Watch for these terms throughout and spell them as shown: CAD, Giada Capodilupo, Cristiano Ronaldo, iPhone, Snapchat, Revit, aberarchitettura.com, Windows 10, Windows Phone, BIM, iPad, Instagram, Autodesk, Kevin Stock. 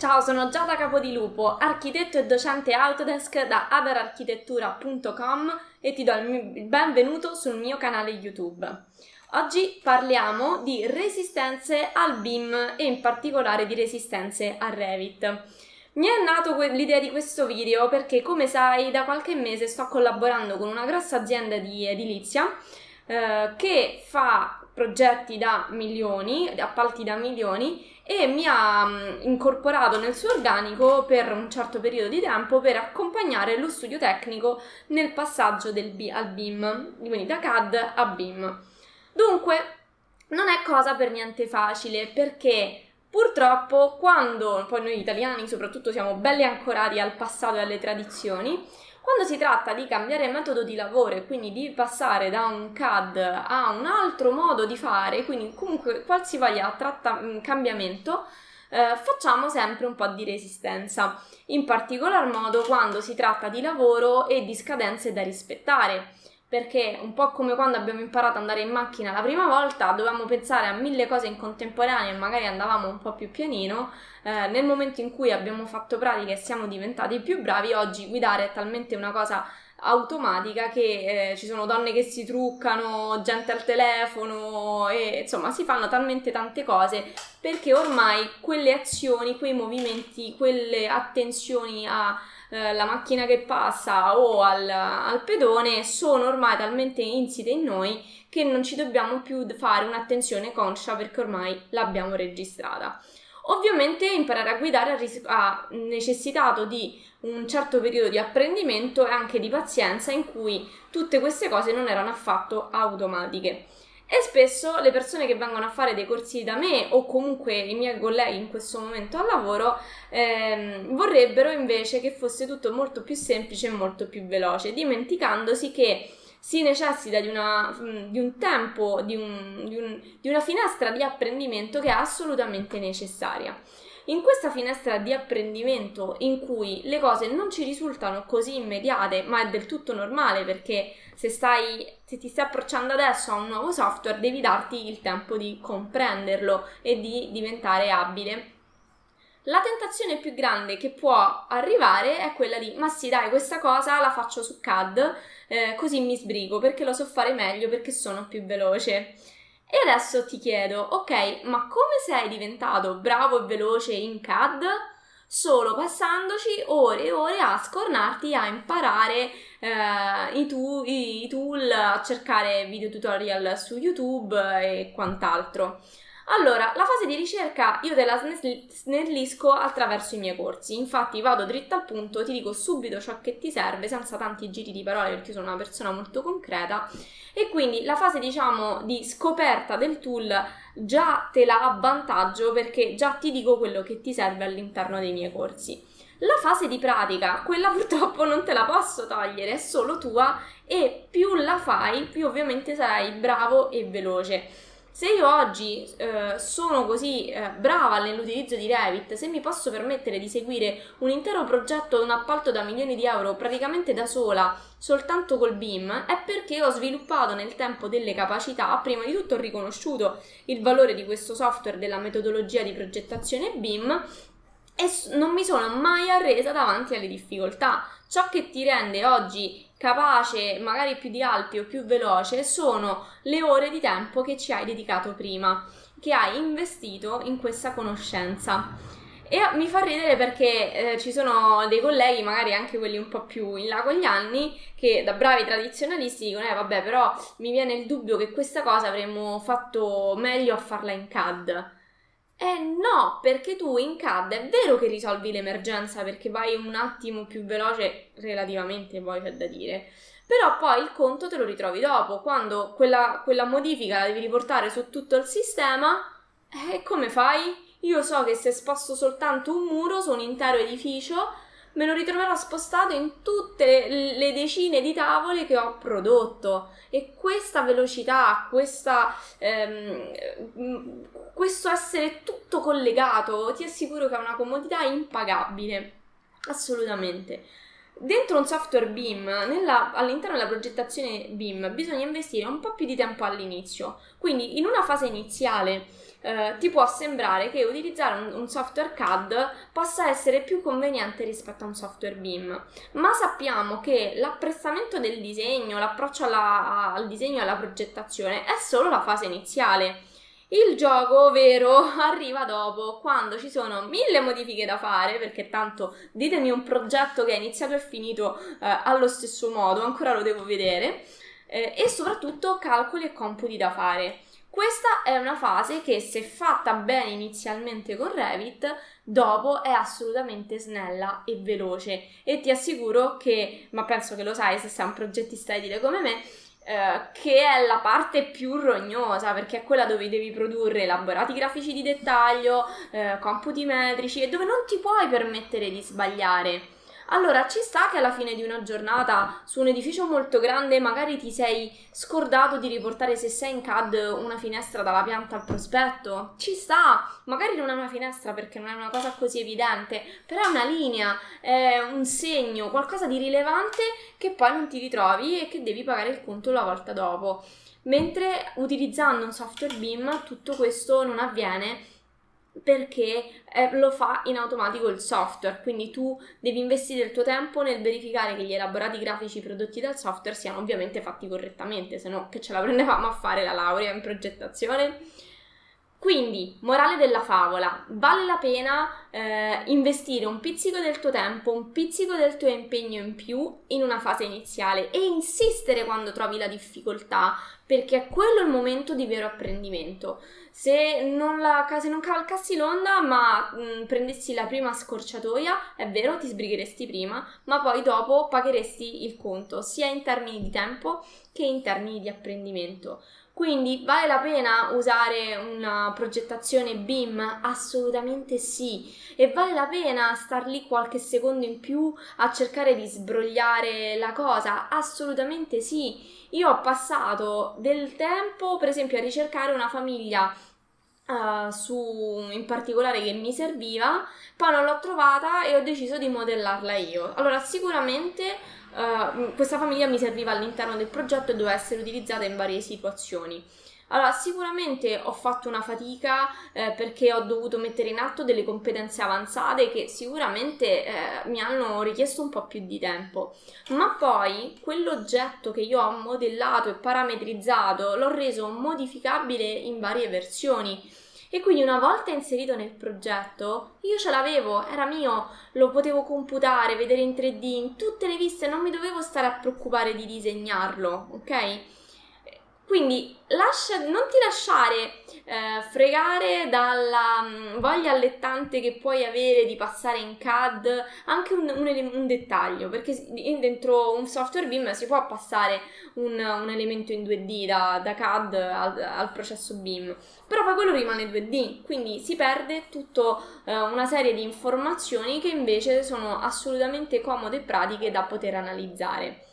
Ciao, sono Giada Capodilupo, architetto e docente Autodesk da aberarchitettura.com e ti do il benvenuto sul mio canale YouTube. Oggi parliamo di resistenze al BIM e in particolare di resistenze al Revit. Mi è nato l'idea di questo video perché, come sai, da qualche mese sto collaborando con una grossa azienda di edilizia che fa progetti da milioni, appalti da milioni, e mi ha incorporato nel suo organico per un certo periodo di tempo per accompagnare lo studio tecnico nel passaggio al BIM, quindi da CAD a BIM. Dunque, non è cosa per niente facile, perché purtroppo quando, poi noi italiani soprattutto siamo belli ancorati al passato e alle tradizioni, quando si tratta di cambiare metodo di lavoro e quindi di passare da un CAD a un altro modo di fare, quindi comunque qualsivoglia cambiamento, facciamo sempre un po' di resistenza, in particolar modo quando si tratta di lavoro e di scadenze da rispettare, perché un po' come quando abbiamo imparato ad andare in macchina la prima volta, dovevamo pensare a 1000 cose in contemporanea e magari andavamo un po' più pianino. Nel momento in cui abbiamo fatto pratica e siamo diventati più bravi, oggi guidare è talmente una cosa automatica che ci sono donne che si truccano, gente al telefono, e insomma si fanno talmente tante cose, perché ormai quelle azioni, quei movimenti, quelle attenzioni a la macchina che passa o al pedone sono ormai talmente insite in noi che non ci dobbiamo più fare un'attenzione conscia, perché ormai l'abbiamo registrata. Ovviamente imparare a guidare ha necessitato di un certo periodo di apprendimento e anche di pazienza, in cui tutte queste cose non erano affatto automatiche. E spesso le persone che vengono a fare dei corsi da me, o comunque i miei colleghi in questo momento al lavoro, vorrebbero invece che fosse tutto molto più semplice e molto più veloce, dimenticandosi che si necessita di un tempo, di una finestra di apprendimento che è assolutamente necessaria. In questa finestra di apprendimento, in cui le cose non ci risultano così immediate, ma è del tutto normale, perché se ti stai approcciando adesso a un nuovo software devi darti il tempo di comprenderlo e di diventare abile. La tentazione più grande che può arrivare è quella di: ma sì dai, questa cosa la faccio su CAD, così mi sbrigo, perché lo so fare meglio, perché sono più veloce. E adesso ti chiedo, ok, ma come sei diventato bravo e veloce in CAD? Solo passandoci ore e ore a scornarti, a imparare i tool, a cercare video tutorial su YouTube e quant'altro. Allora, la fase di ricerca io te la snellisco attraverso i miei corsi. Infatti vado dritta al punto, ti dico subito ciò che ti serve, senza tanti giri di parole, perché sono una persona molto concreta, e quindi la fase, diciamo, di scoperta del tool già te la avvantaggio, perché già ti dico quello che ti serve all'interno dei miei corsi. La fase di pratica, quella purtroppo non te la posso togliere, è solo tua, e più la fai, più ovviamente sarai bravo e veloce. Se io oggi sono così brava nell'utilizzo di Revit, se mi posso permettere di seguire un intero progetto, un appalto da milioni di euro praticamente da sola, soltanto col BIM, è perché ho sviluppato nel tempo delle capacità. Prima di tutto ho riconosciuto il valore di questo software, della metodologia di progettazione BIM, e non mi sono mai arresa davanti alle difficoltà. Ciò che ti rende oggi capace, magari più di altri o più veloce, sono le ore di tempo che ci hai dedicato prima, che hai investito in questa conoscenza. E mi fa ridere perché ci sono dei colleghi, magari anche quelli un po' più in là con gli anni, che da bravi tradizionalisti dicono: vabbè, però mi viene il dubbio che questa cosa avremmo fatto meglio a farla in CAD. No, perché tu in CAD è vero che risolvi l'emergenza, perché vai un attimo più veloce relativamente, poi c'è da dire, però poi il conto te lo ritrovi dopo, quando quella modifica la devi riportare su tutto il sistema. E come fai? Io so che se sposto soltanto un muro su un intero edificio, me lo ritroverò spostato in tutte le decine di tavole che ho prodotto, e questa velocità, questo essere tutto collegato, ti assicuro che è una comodità impagabile, assolutamente. Dentro un software BIM, all'interno della progettazione BIM, bisogna investire un po' più di tempo all'inizio, quindi in una fase iniziale ti può sembrare che utilizzare un software CAD possa essere più conveniente rispetto a un software BIM, ma sappiamo che l'apprezzamento del disegno, l'approccio al disegno e alla progettazione è solo la fase iniziale. Il gioco vero arriva dopo, quando ci sono mille modifiche da fare, perché tanto ditemi un progetto che è iniziato e finito allo stesso modo, ancora lo devo vedere, e soprattutto calcoli e computi da fare. Questa è una fase che, se fatta bene inizialmente con Revit, dopo è assolutamente snella e veloce, e ti assicuro che, ma penso che lo sai se sei un progettista edile come me, che è la parte più rognosa, perché è quella dove devi produrre elaborati grafici di dettaglio, computi metrici, e dove non ti puoi permettere di sbagliare. Allora, ci sta che alla fine di una giornata su un edificio molto grande magari ti sei scordato di riportare, se sei in CAD, una finestra dalla pianta al prospetto. Ci sta, magari non è una finestra perché non è una cosa così evidente, però è una linea, è un segno, qualcosa di rilevante che poi non ti ritrovi e che devi pagare il conto la volta dopo. Mentre utilizzando un software BIM tutto questo non avviene, perché lo fa in automatico il software, quindi tu devi investire il tuo tempo nel verificare che gli elaborati grafici prodotti dal software siano ovviamente fatti correttamente, se no che ce la prendevamo a fare la laurea in progettazione? Quindi, morale della favola, vale la pena investire un pizzico del tuo tempo, un pizzico del tuo impegno in più in una fase iniziale, e insistere quando trovi la difficoltà, perché è quello il momento di vero apprendimento. Se non cavalcassi l'onda ma prendessi la prima scorciatoia, è vero, ti sbrigheresti prima, ma poi dopo pagheresti il conto, sia in termini di tempo che in termini di apprendimento. Quindi vale la pena usare una progettazione BIM? Assolutamente sì, e vale la pena star lì qualche secondo in più a cercare di sbrogliare la cosa? Assolutamente sì. Io ho passato del tempo, per esempio, a ricercare una famiglia in particolare che mi serviva, poi non l'ho trovata e ho deciso di modellarla io. Allora, sicuramente questa famiglia mi serviva all'interno del progetto e doveva essere utilizzata in varie situazioni. Allora, sicuramente ho fatto una fatica perché ho dovuto mettere in atto delle competenze avanzate che sicuramente mi hanno richiesto un po' più di tempo, ma poi quell'oggetto che io ho modellato e parametrizzato l'ho reso modificabile in varie versioni. E quindi, una volta inserito nel progetto, io ce l'avevo, era mio, lo potevo computare, vedere in 3D, in tutte le viste, non mi dovevo stare a preoccupare di disegnarlo, ok? Quindi non ti lasciare fregare dalla voglia allettante che puoi avere di passare in CAD anche un dettaglio, perché dentro un software BIM si può passare un elemento in 2D da CAD al processo BIM, però poi quello rimane 2D, quindi si perde tutta una serie di informazioni che invece sono assolutamente comode e pratiche da poter analizzare.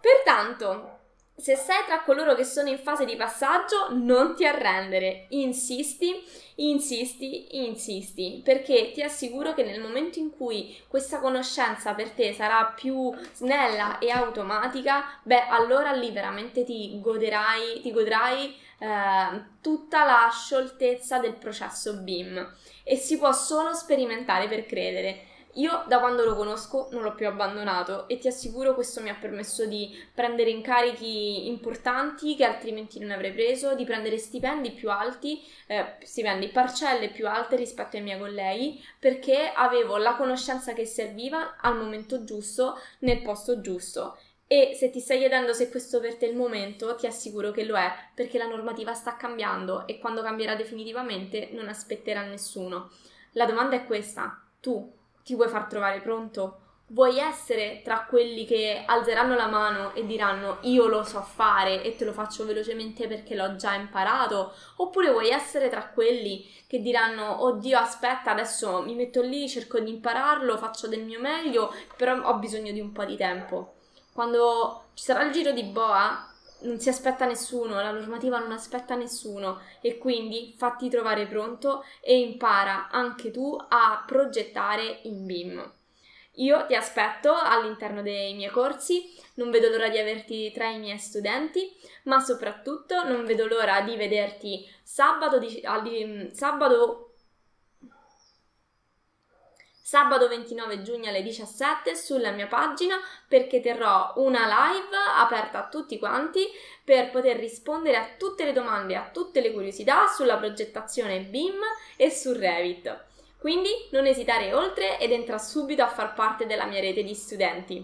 Pertanto, se sei tra coloro che sono in fase di passaggio, non ti arrendere, insisti, insisti, insisti, perché ti assicuro che nel momento in cui questa conoscenza per te sarà più snella e automatica, beh, allora lì veramente ti godrai tutta la scioltezza del processo BIM, e si può solo sperimentare per credere. Io, da quando lo conosco, non l'ho più abbandonato, e ti assicuro questo mi ha permesso di prendere incarichi importanti che altrimenti non avrei preso, di prendere stipendi più alti, parcelle più alte rispetto ai miei colleghi, perché avevo la conoscenza che serviva al momento giusto, nel posto giusto. E se ti stai chiedendo se questo per te è il momento, ti assicuro che lo è, perché la normativa sta cambiando e quando cambierà definitivamente non aspetterà nessuno. La domanda è questa: tu ti vuoi far trovare pronto? Vuoi essere tra quelli che alzeranno la mano e diranno io lo so fare e te lo faccio velocemente perché l'ho già imparato? Oppure vuoi essere tra quelli che diranno oddio, aspetta, adesso mi metto lì, cerco di impararlo, faccio del mio meglio, però ho bisogno di un po' di tempo? Quando ci sarà il giro di boa non si aspetta nessuno, la normativa non aspetta nessuno, e quindi fatti trovare pronto e impara anche tu a progettare in BIM. Io ti aspetto all'interno dei miei corsi, non vedo l'ora di averti tra i miei studenti, ma soprattutto non vedo l'ora di vederti sabato 29 giugno alle 17 sulla mia pagina, perché terrò una live aperta a tutti quanti per poter rispondere a tutte le domande, a tutte le curiosità sulla progettazione BIM e su Revit. Quindi non esitare oltre ed entra subito a far parte della mia rete di studenti.